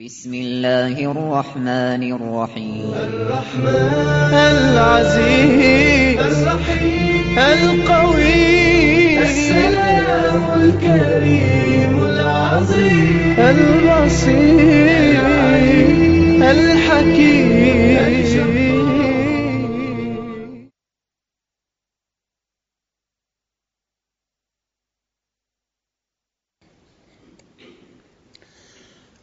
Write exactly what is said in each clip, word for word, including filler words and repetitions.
بسم الله الرحمن الرحيم الرحمن العزيز الرحيم القوي السلام الكريم العظيم البصير الحكيم.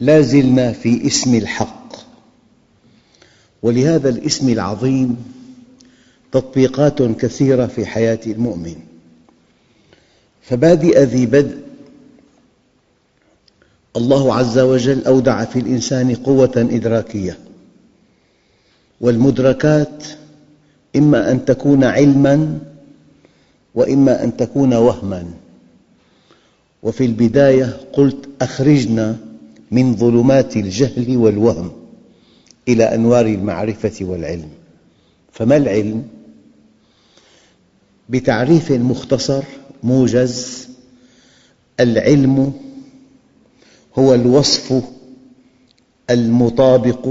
لا زلنا في اسم الحق، ولهذا الاسم العظيم تطبيقات كثيرة في حياة المؤمن. فبادئ ذي بدء، الله عز وجل أودع في الإنسان قوة إدراكية، والمدركات إما أن تكون علماً وإما أن تكون وهماً. وفي البداية قلت أخرجنا من ظلمات الجهل والوهم إلى أنوار المعرفة والعلم. فما العلم؟ بتعريف مختصر موجز، العلم هو الوصف المطابق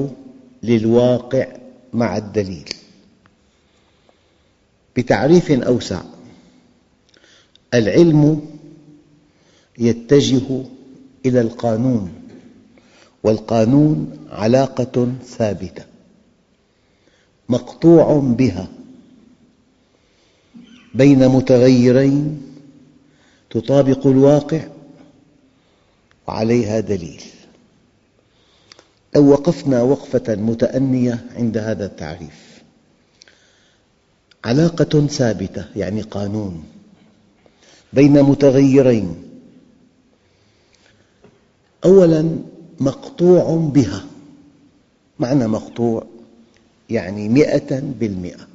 للواقع مع الدليل. بتعريف أوسع، العلم يتجه إلى القانون، والقانون علاقة ثابتة مقطوع بها بين متغيرين تطابق الواقع وعليها دليل. لو وقفنا وقفة متأنية عند هذا التعريف، علاقة ثابتة يعني قانون بين متغيرين، أولاً مقطوع بها. معنى مقطوع يعني مئة بالمئة،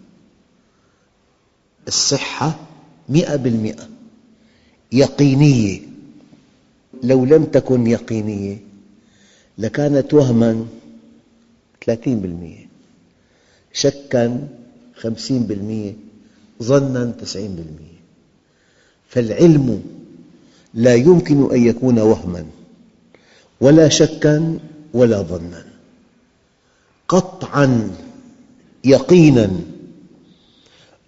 الصحة مئة بالمئة، يقينية. لو لم تكن يقينية لكانت وهماً ثلاثين بالمئة، شكاً خمسين بالمئة، ظناً تسعين بالمئة. فالعلم لا يمكن أن يكون وهماً ولا شكاً ولا ظناً، قطعاً يقيناً.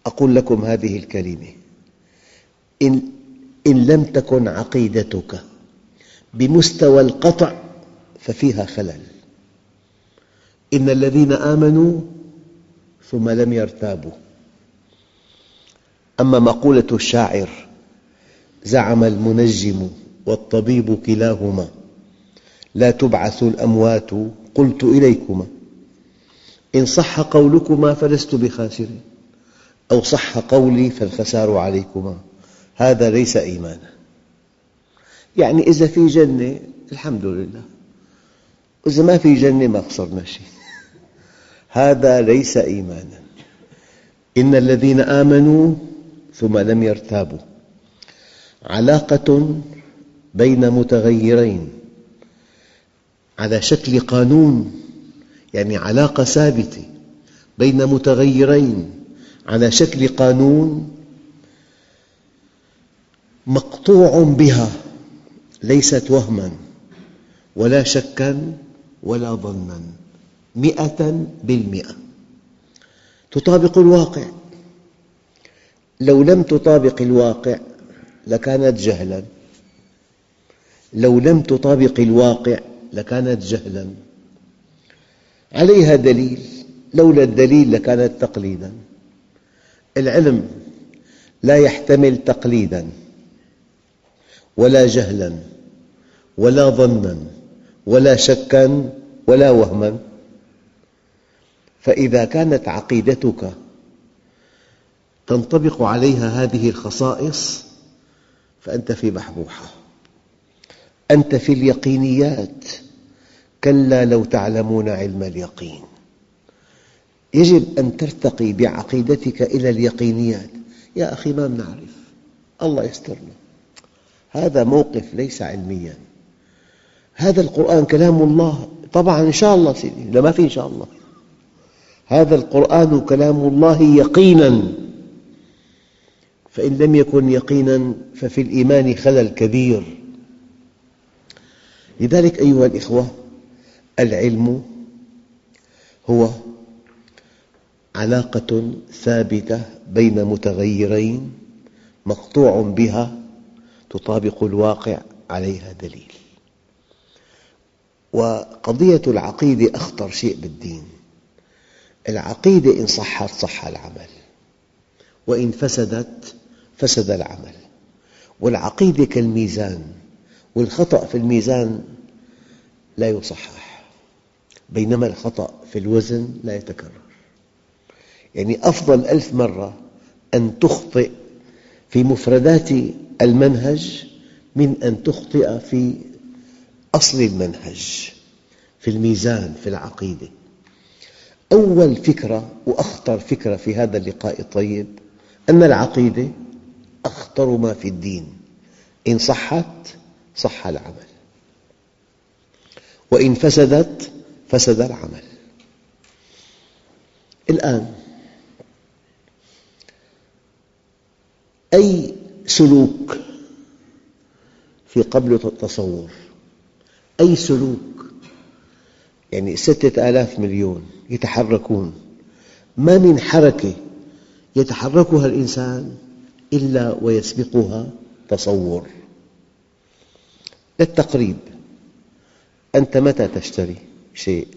أقول لكم هذه الكلمة، إن, إن لم تكن عقيدتك بمستوى القطع ففيها خلل. إن الذين آمنوا ثم لم يرتابوا. أما مقولة الشاعر، زعم المنجم والطبيب كلاهما لا تبعث الأموات قلت إليكما إن صح قولكما فلست بخاسر، أو صح قولي فالخسار عليكما. هذا ليس إيماناً. يعني إذا في جنة الحمد لله، وإذا ما في جنة ما خسرنا شيء. هذا ليس إيماناً. إن الذين آمنوا ثم لم يرتابوا، علاقة بين متغيرين على شكل قانون، يعني علاقة ثابتة بين متغيرين على شكل قانون مقطوع بها، ليست وهماً ولا شكاً ولا ظناً، مئة بالمئة تطابق الواقع. لو لم تطابق الواقع لكانت جهلاً، لو لم تطابق الواقع لكانت جهلاً، عليها دليل، لولا الدليل لكانت تقليداً. العلم لا يحتمل تقليداً ولا جهلاً ولا ظناً ولا شكاً ولا وهماً. فإذا كانت عقيدتك تنطبق عليها هذه الخصائص فأنت في بحبوحة، أنت في اليقينيات، كلا لو تعلمون علم اليقين. يجب أن ترتقي بعقيدتك إلى اليقينيات. يا أخي ما نعرف، الله يسترنا، هذا موقف ليس علمياً، هذا القرآن كلام الله، طبعاً إن شاء الله سيدي، لا ما في إن شاء الله، هذا القرآن كلام الله يقيناً، فإن لم يكن يقيناً ففي الإيمان خلل كبير. لذلك أيها الإخوة، العلم هو علاقة ثابتة بين متغيرين مقطوع بها تطابق الواقع عليها دليل. وقضية العقيدة أخطر شيء بالدين، العقيدة إن صحت صح العمل، وإن فسدت فسد العمل. والعقيدة كالميزان، والخطأ في الميزان لا يصحح، بينما الخطأ في الوزن لا يتكرر. يعني أفضل ألف مرة أن تخطئ في مفردات المنهج من أن تخطئ في أصل المنهج، في الميزان، في العقيدة. أول فكرة وأخطر فكرة في هذا اللقاء الطيب أن العقيدة أخطر ما في الدين، إن صحت صح العمل، وإن فسدت فسد العمل. الآن أي سلوك في قبل التصور، أي سلوك، يعني ستة آلاف مليون يتحركون، ما من حركة يتحركها الإنسان إلا ويسبقها تصور. للتقريب، أنت متى تشتري شيء؟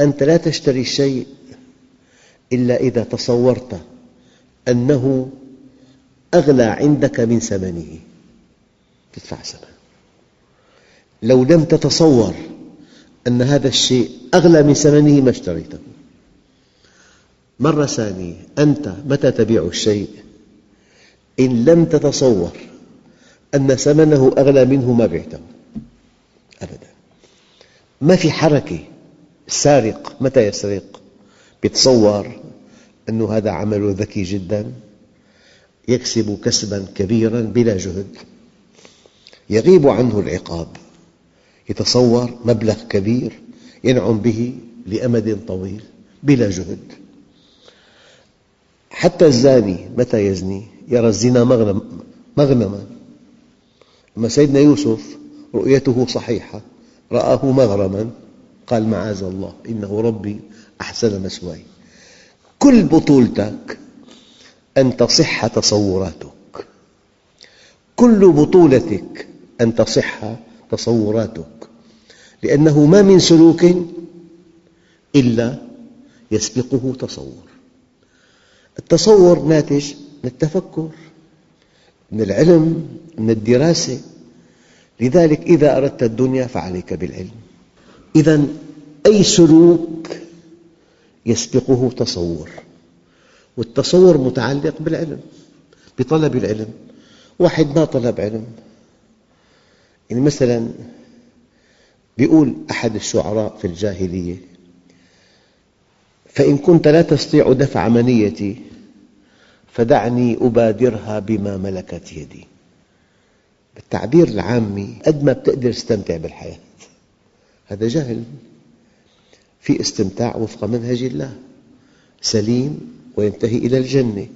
أنت لا تشتري الشيء إلا إذا تصورت أنه أغلى عندك من ثمنه، تدفع ثمن. لو لم تتصور أن هذا الشيء أغلى من ثمنه ما اشتريته. مرة ثانية، أنت متى تبيع الشيء؟ إن لم تتصور أن ثمنه أغلى منه ما بعته أبداً. ما في حركة. السارق متى يسرق؟ يتصور أن هذا عمل ذكي جداً، يكسب كسباً كبيراً بلا جهد، يغيب عنه العقاب، يتصور مبلغ كبير ينعم به لأمد طويل بلا جهد. حتى الزاني متى يزني؟ يرى الزنا مغنماً. أما سيدنا يوسف رؤيته صحيحة، رآه مغرماً، قال معاذ الله إنه ربي أحسن مثواي. كل بطولتك أن تصح تصوراتك، كل بطولتك أن تصح تصوراتك، لأنه ما من سلوك إلا يسبقه تصور. التصور ناتج من التفكر، من العلم، من الدراسة. لذلك إذا أردت الدنيا فعليك بالعلم. إذاً أي سلوك يسبقه تصور، والتصور متعلق بالعلم، بطلب العلم. واحد ما طلب علم، يعني مثلاً يقول أحد الشعراء في الجاهلية: فإن كنت لا تستطيع دفع منيتي فدعني أبادرها بما ملكت يدي. بالتعبير العامي، قد ما بتقدر تستمتع بالحياة، هذا جهل. في استمتاع وفق منهج الله سليم وينتهي إلى الجنة،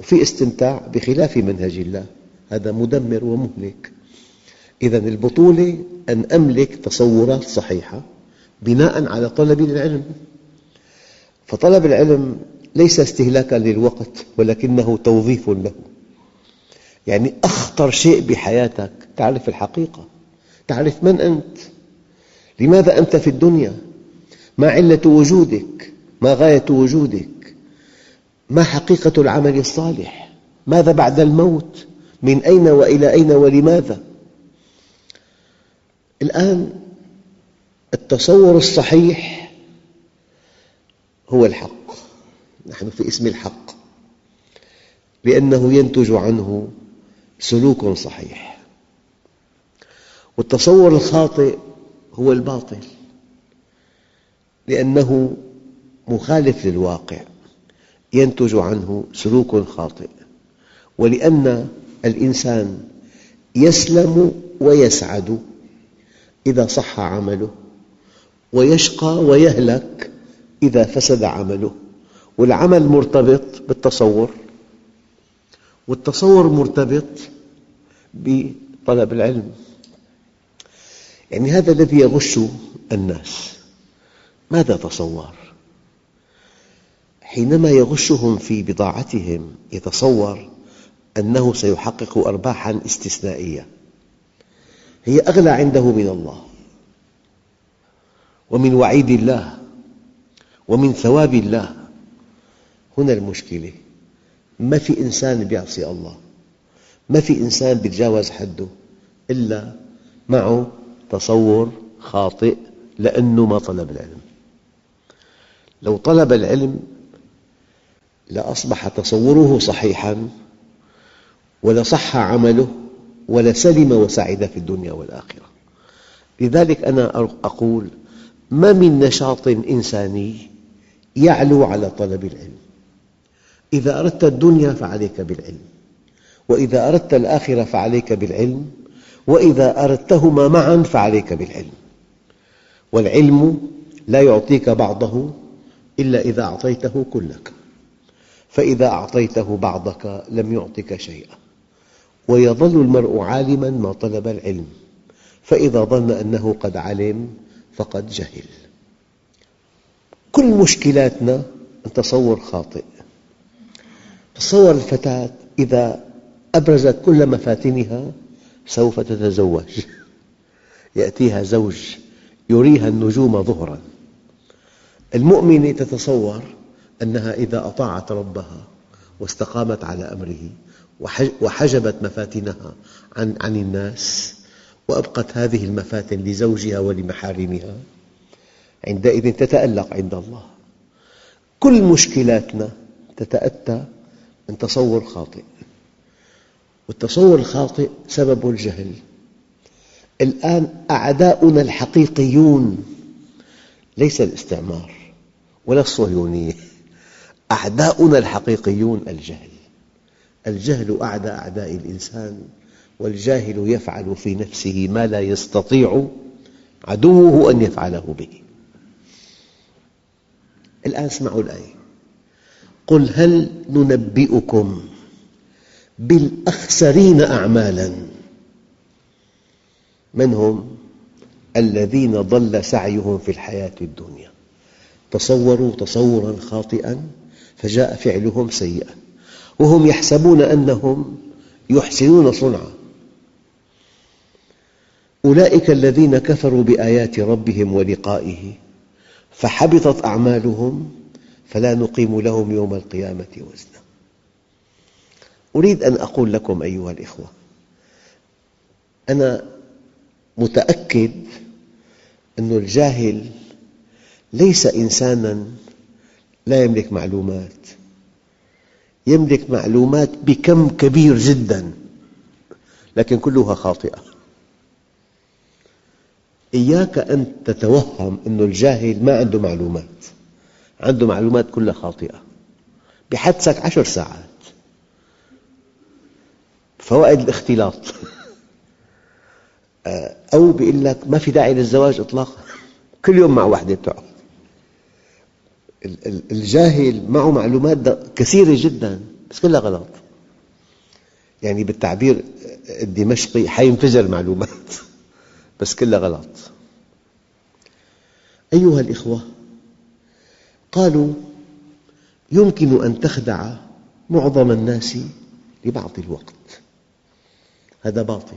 وفي استمتاع بخلاف منهج الله، هذا مدمر ومهلك. إذن البطولة أن أملك تصورات صحيحة بناءً على طلبي للعلم. فطلب العلم ليس استهلاكاً للوقت، ولكنه توظيف له. يعني أخطر شيء بحياتك تعرف الحقيقة، تعرف من أنت، لماذا أنت في الدنيا، ما علة وجودك، ما غاية وجودك، ما حقيقة العمل الصالح، ماذا بعد الموت، من أين وإلى أين ولماذا. الآن التصور الصحيح هو الحق، نحن في اسم الحق، لأنه ينتج عنه سلوك صحيح. والتصور الخاطئ هو الباطل لأنه مخالف للواقع، ينتج عنه سلوك خاطئ. ولأن الإنسان يسلم ويسعد إذا صح عمله، ويشقى ويهلك إذا فسد عمله. والعمل مرتبط بالتصور، والتصور مرتبط بطلب العلم. يعني هذا الذي يغش الناس ماذا تصور؟ حينما يغشهم في بضاعتهم يتصور أنه سيحقق أرباحاً استثنائية هي أغلى عنده من الله ومن وعيد الله ومن ثواب الله. هنا المشكلة، ما في إنسان بيعصي الله، ما في إنسان بيتجاوز حده إلا معه تصور خاطئ لأنه ما طلب العلم. لو طلب العلم لأصبح تصوره صحيحاً، ولصح عمله، ولسلم وسعد في الدنيا والآخرة. لذلك أنا أقول ما من نشاط إنساني يعلو على طلب العلم. إذا أردت الدنيا فعليك بالعلم، وإذا أردت الآخرة فعليك بالعلم، وإذا أردتهما معاً فعليك بالعلم. والعلم لا يعطيك بعضه إلا إذا أعطيته كلك، فإذا أعطيته بعضك لم يعطك شيئاً. ويظل المرء عالماً ما طلب العلم، فإذا ظن أنه قد علم فقد جهل. كل مشكلاتنا تصور خاطئ. تصور الفتاة إذا أبرزت كل مفاتنها سوف تتزوج، يأتيها زوج يريها النجوم ظهراً. المؤمنة تتصور أنها إذا أطاعت ربها واستقامت على أمره وحجبت مفاتنها عن عن الناس وأبقت هذه المفاتن لزوجها ولمحارمها عندئذ تتألق عند الله. كل مشكلاتنا تتأتى من تصور خاطئ، والتصور الخاطئ سبب الجهل. الآن أعداؤنا الحقيقيون ليس الاستعمار ولا الصهيونية، أعداؤنا الحقيقيون الجهل. الجهل أعدى أعداء الإنسان، والجاهل يفعل في نفسه ما لا يستطيع عدوه أن يفعله به. الآن اسمعوا الآية: قل هل ننبئكم بالأخسرين أعمالاً من هم الذين ضل سعيهم في الحياة الدنيا، تصوروا تصوراً خاطئاً فجاء فعلهم سيئاً وهم يحسبون أنهم يحسنون صنعاً، أولئك الذين كفروا بآيات ربهم ولقائه فحبطت أعمالهم فلا نقيم لهم يوم القيامة وزنا. أريد أن أقول لكم أيها الإخوة، أنا متأكد أن الجاهل ليس إنساناً لا يملك معلومات، يملك معلومات بكم كبير جداً لكن كلها خاطئة. إياك أن تتوهم أن الجاهل ما عنده معلومات، عنده معلومات كلها خاطئة بحدسك عشر ساعات. فوائد الاختلاط، أو بيقول لك ما في داعي للزواج إطلاقاً، كل يوم مع واحدة بتقعد. الجاهل معه معلومات كثيرة جداً بس كلها غلط. يعني بالتعبير الدمشقي حينفجر معلومات بس كلها غلط. أيها الإخوة، قالوا يمكن أن تخدع معظم الناس لبعض الوقت، هذا باطل،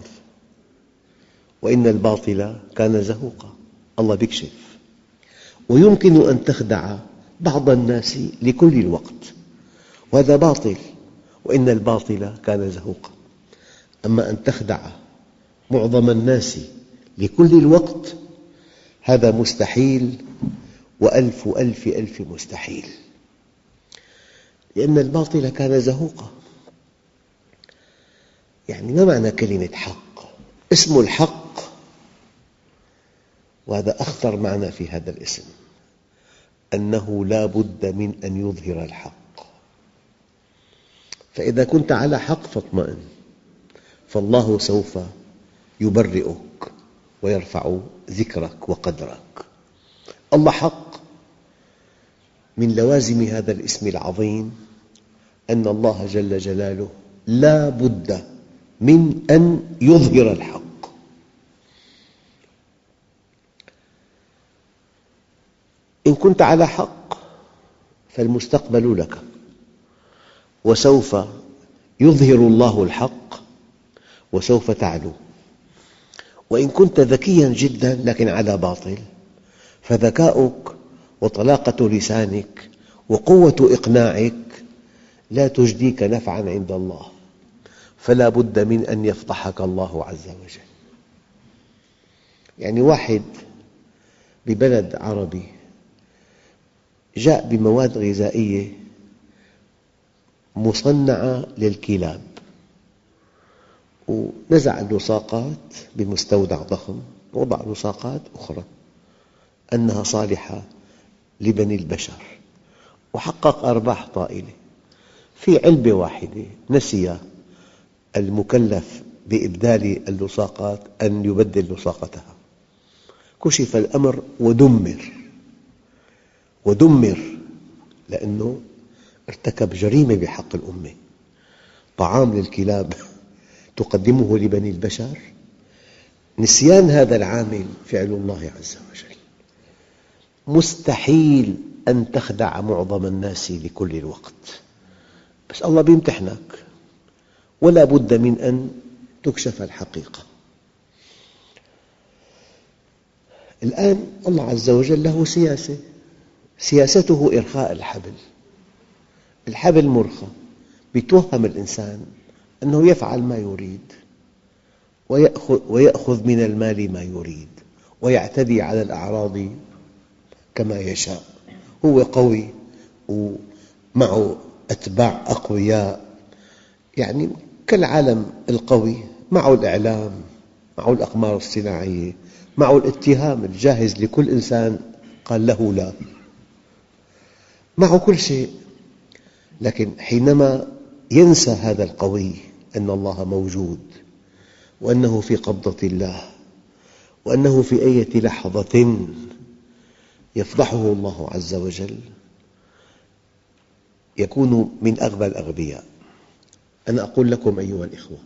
وإن الباطل كان زهوقا، الله يكشف. ويمكن أن تخدع بعض الناس لكل الوقت، وهذا باطل، وإن الباطل كان زهوقا. أما أن تخدع معظم الناس لكل الوقت هذا مستحيل، وألف ألف ألف مستحيل، لأن الباطل كان زهوقا. يعني ما معنى كلمة حق؟ اسم الحق وهذا أخطر معنى في هذا الاسم، أنه لا بد من أن يظهر الحق. فإذا كنت على حق فاطمئن، فالله سوف يبرئك ويرفع ذكرك وقدرك. الله حق. من لوازم هذا الاسم العظيم أن الله جل جلاله لا بد من أن يظهر الحق. إن كنت على حق فالمستقبل لك، وسوف يظهر الله الحق وسوف تعلو. وإن كنت ذكياً جداً لكن على باطل، فذكاؤك وطلاقة لسانك وقوة إقناعك لا تجديك نفعاً عند الله، فلا بد من أن يفضحك الله عز وجل. يعني واحد ببلد عربي جاء بمواد غذائية مصنعة للكلاب، ونزع اللصاقات بمستودع ضخم ووضع لصاقات أخرى أنها صالحة لبني البشر، وحقق أرباح طائلة. في علبة واحدة نسي المكلف بإبدال اللصاقات أن يبدل لصاقتها، كشف الأمر ودمر ودمر لأنه ارتكب جريمة بحق الأمة. طعام للكلاب تقدمه لبني البشر، نسيان هذا العامل فعل الله عز وجل. مستحيل أن تخدع معظم الناس لكل الوقت، بس الله بيمتحنك، ولا بد من أن تكشف الحقيقة. الآن الله عز وجل له سياسة، سياسته إرخاء الحبل. الحبل مرخى، يتوهم الإنسان أنه يفعل ما يريد ويأخذ من المال ما يريد ويعتدي على الأعراض كما يشاء. هو قوي ومعه أتباع أقوياء، يعني كالعالم القوي، معه الإعلام، معه الأقمار الصناعية، معه الاتهام الجاهز لكل إنسان قال له لا، معه كل شيء. لكن حينما ينسى هذا القوي أن الله موجود وأنه في قبضة الله وأنه في أي لحظة يفضحه الله عز وجل، يكون من أغبى الأغبياء. أنا أقول لكم أيها الإخوة،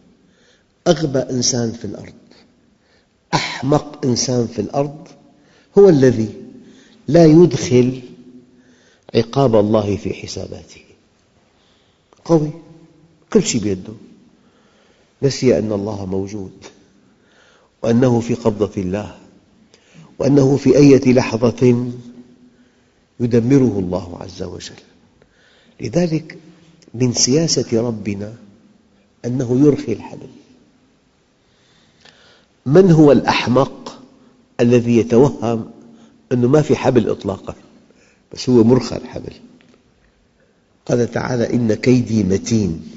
أغبى إنسان في الأرض، أحمق إنسان في الأرض هو الذي لا يدخل عقاب الله في حساباته. قوي، كل شيء بيده، نسي أن الله موجود وأنه في قبضة الله وأنه في أي لحظة يدمره الله عز وجل. لذلك من سياسة ربنا أنه يرخي الحبل. من هو الأحمق الذي يتوهم أنه ما في حبل إطلاقاً، بس هو مرخى الحبل؟ قال تعالى: إن كيدي متين.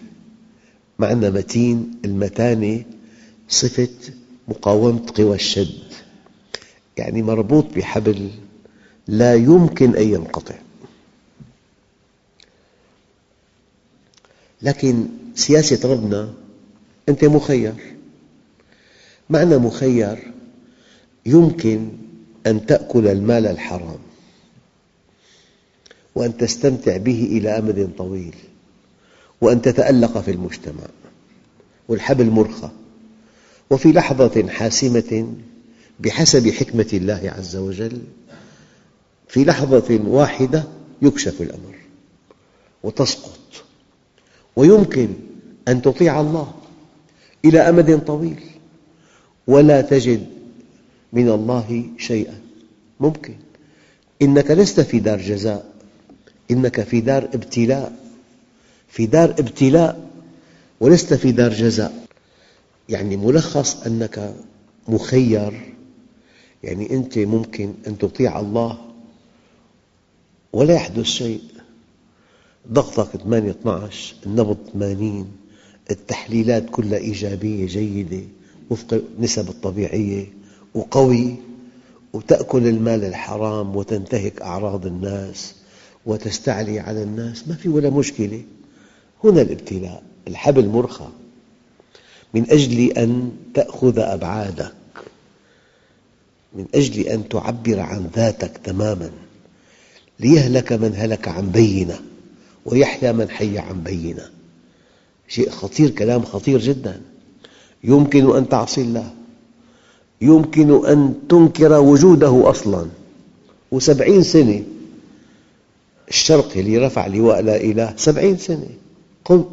معنى متين، المتانة صفة مقاومة قوى الشد، يعني مربوط بحبل لا يمكن أن ينقطع. لكن سياسة ربنا أنت مخير. معنى مخير، يمكن أن تأكل المال الحرام وأن تستمتع به إلى أمد طويل وأن تتألق في المجتمع، والحبل مرخى، وفي لحظة حاسمة بحسب حكمة الله عز وجل في لحظة واحدة يكشف الأمر وتسقط. ويمكن أن تطيع الله إلى أمد طويل ولا تجد من الله شيئاً، ممكن. إنك لست في دار جزاء، إنك في دار ابتلاء، في دار ابتلاء ولست في دار جزاء. يعني ملخص أنك مخير، يعني أنت ممكن أن تطيع الله ولا يحدث شيء. ضغطك ثمانية اثناعش، النبض ثمانين، التحليلات كلها إيجابية جيدة وفق النسب الطبيعية، وقوي وتأكل المال الحرام وتنتهك أعراض الناس وتستعلي على الناس، ما في ولا مشكلة. هنا الابتلاء، الحبل مرخى من أجل أن تأخذ أبعادك، من أجل أن تعبر عن ذاتك تماماً. ليهلك من هلك عن بينة ويحيى من حي عن بينة. شيء خطير، كلام خطير جداً. يمكن أن تعصي الله، يمكن أن تنكر وجوده أصلاً، وسبعين سنة الشرقي اللي رفع لواء لا إله سبعين سنة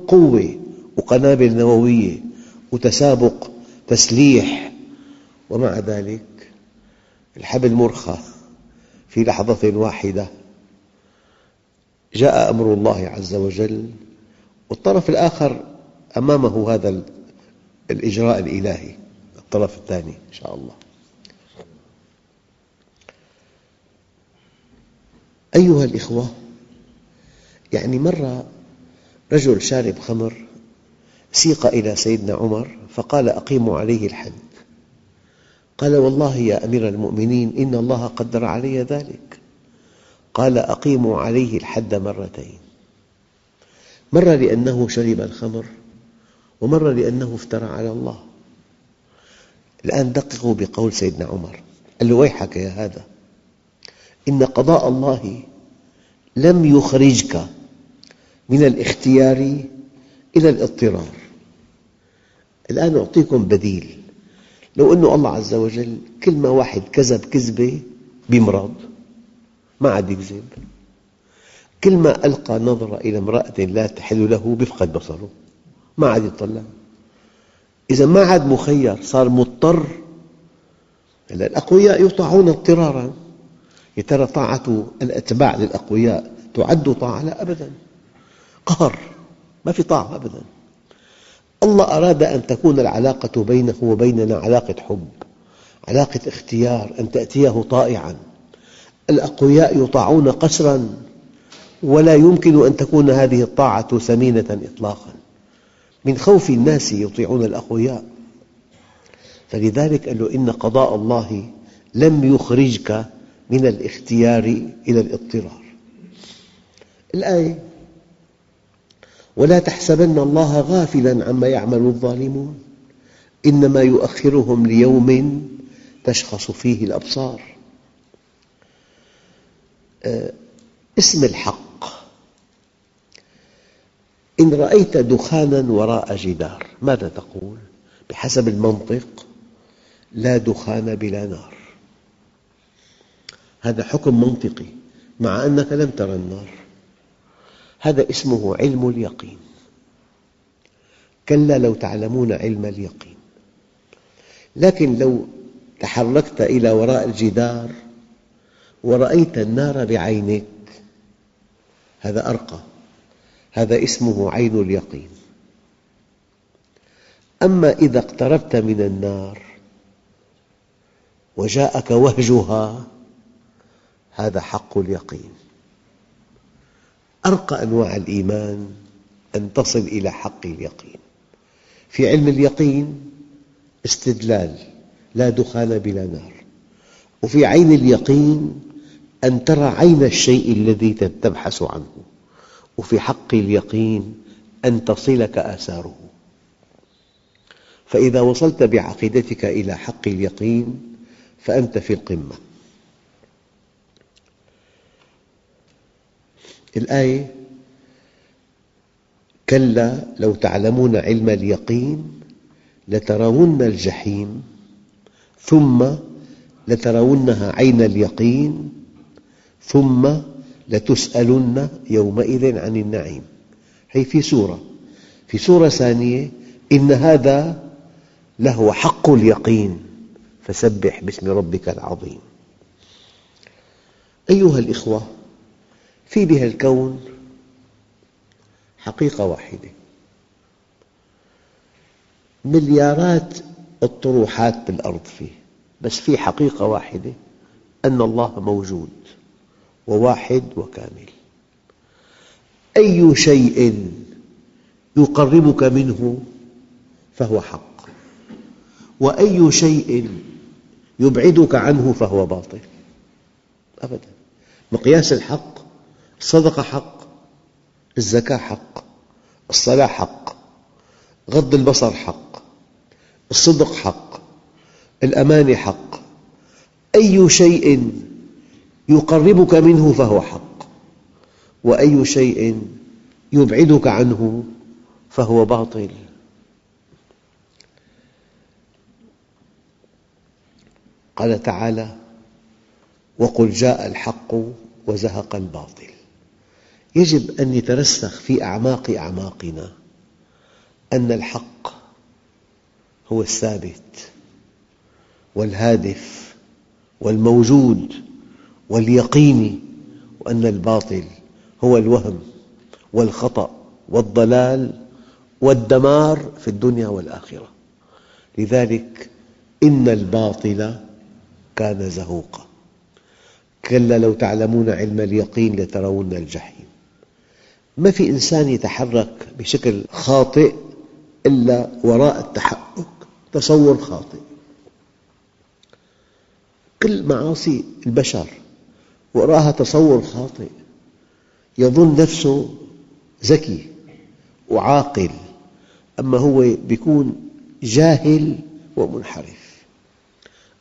قوة وقنابل نووية وتسابق تسليح، ومع ذلك الحبل مرخى في لحظة واحدة. جاء أمر الله عز وجل، والطرف الآخر أمامه هذا الإجراء الإلهي، الطرف الثاني إن شاء الله. أيها الإخوة، يعني مرة رجل شارب خمر سيق إلى سيدنا عمر فقال أقيموا عليه الحد. قال والله يا أمير المؤمنين إن الله قدر علي ذلك. قال أقيموا عليه الحد مرتين، مرة لأنه شرب الخمر ومرة لأنه افترى على الله. الآن دققوا بقول سيدنا عمر، قال له ويحك يا هذا، إن قضاء الله لم يخرجك من الاختيار إلى الاضطرار. الآن أعطيكم بديل، لو أن الله عز وجل كل ما واحد كذب كذبة بمرض ما عاد يكذب، كل ما ألقى نظرة إلى امرأة لا تحل له بفقد بصره ما عاد يطلع. إذا ما عاد مخير، صار مضطر. الأقوياء يطاعون اضطراراً. يا ترى طاعة الأتباع للأقوياء تعد طاعة؟ لا أبداً، قهر، ما في طاعة أبداً. الله أراد أن تكون العلاقة بينه وبيننا علاقة حب، علاقة اختيار، أن تأتيه طائعاً. الأقوياء يطاعون قسراً، ولا يمكن أن تكون هذه الطاعة ثمينة إطلاقاً، من خوف الناس يطيعون الأقوياء. فلذلك قال له إن قضاء الله لم يخرجك من الاختيار إلى الاضطرار. الآية ولا تحسبن الله غافلاً عما يعمل الظالمون إنما يؤخرهم ليوم تشخص فيه الأبصار. اسم الحق. إن رأيت دخاناً وراء جدار ماذا تقول؟ بحسب المنطق لا دخان بلا نار، هذا حكم منطقي مع أنك لم تر النار. هذا اسمه علم اليقين. كلا لو تعلمون علم اليقين. لكن لو تحركت إلى وراء الجدار ورأيت النار بعينك هذا أرقى، هذا اسمه عين اليقين. أما إذا اقتربت من النار وجاءك وهجها هذا حق اليقين. أرقى أنواع الإيمان أن تصل إلى حق اليقين. في علم اليقين استدلال لا دخان بلا نار، وفي عين اليقين أن ترى عين الشيء الذي تبحث عنه، وفي حق اليقين أن تصلك آثاره. فإذا وصلت بعقيدتك إلى حق اليقين فأنت في القمة. الآية كلا لو تعلمون علم اليقين لترون الجحيم ثم لترونها عين اليقين ثم لتسألن يومئذ عن النعيم. هي في سورة، في سورة ثانية إن هذا لهو حق اليقين فسبح باسم ربك العظيم. أيها الإخوة، في بها الكون حقيقة واحدة، مليارات الطروحات بالأرض فيه، بس في حقيقة واحدة، أن الله موجود وواحد وكامل. أي شيء يقربك منه فهو حق، وأي شيء يبعدك عنه فهو باطل أبداً. مقياس الحق: الصدقة حق، الزكاة حق، الصلاة حق، غض البصر حق، الصدق حق، الأمانة حق. أي شيء يقربك منه فهو حق، وأي شيء يبعدك عنه فهو باطل. قال تعالى: وَقُلْ جَاءَ الْحَقُّ وَزَهَقَ الْبَاطِلُ. يجب أن يترسخ في أعماق أعماقنا أن الحق هو الثابت والهادف والموجود واليقيني، وأن الباطل هو الوهم والخطأ والضلال والدمار في الدنيا والآخرة. لذلك إن الباطل كان زهوقا، كلا لو تعلمون علم اليقين لترون الجحيم. ما في إنسان يتحرك بشكل خاطئ إلا وراء التحقق تصور خاطئ. كل معاصي البشر وراءها تصور خاطئ، يظن نفسه ذكي وعاقل، أما هو يكون جاهل ومنحرف.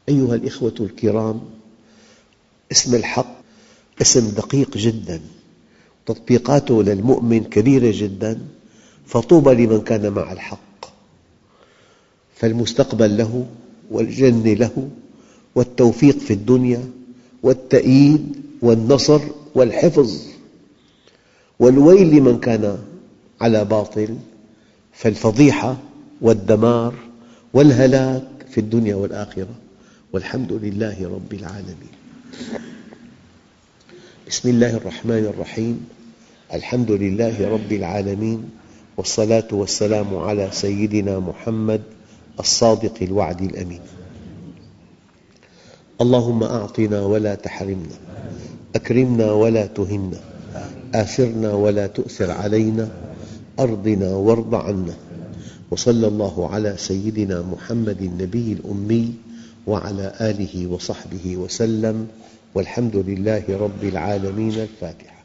أيها الإخوة الكرام، اسم الحق اسم دقيق جداً، تطبيقاته للمؤمن كبيرة جداً، فطوبى لمن كان مع الحق، فالمستقبل له والجنة له والتوفيق في الدنيا والتأييد والنصر والحفظ. والويل لمن كان على باطل، فالفضيحة والدمار والهلاك في الدنيا والآخرة، والحمد لله رب العالمين. بسم الله الرحمن الرحيم. الحمد لله رب العالمين، والصلاة والسلام على سيدنا محمد الصادق الوعد الأمين. اللهم أعطنا ولا تحرمنا، أكرمنا ولا تهنا، آثرنا ولا تؤثر علينا، أرضنا وارض عنا. وصلى الله على سيدنا محمد النبي الأمي وعلى آله وصحبه وسلم، والحمد لله رب العالمين. الفاتحة.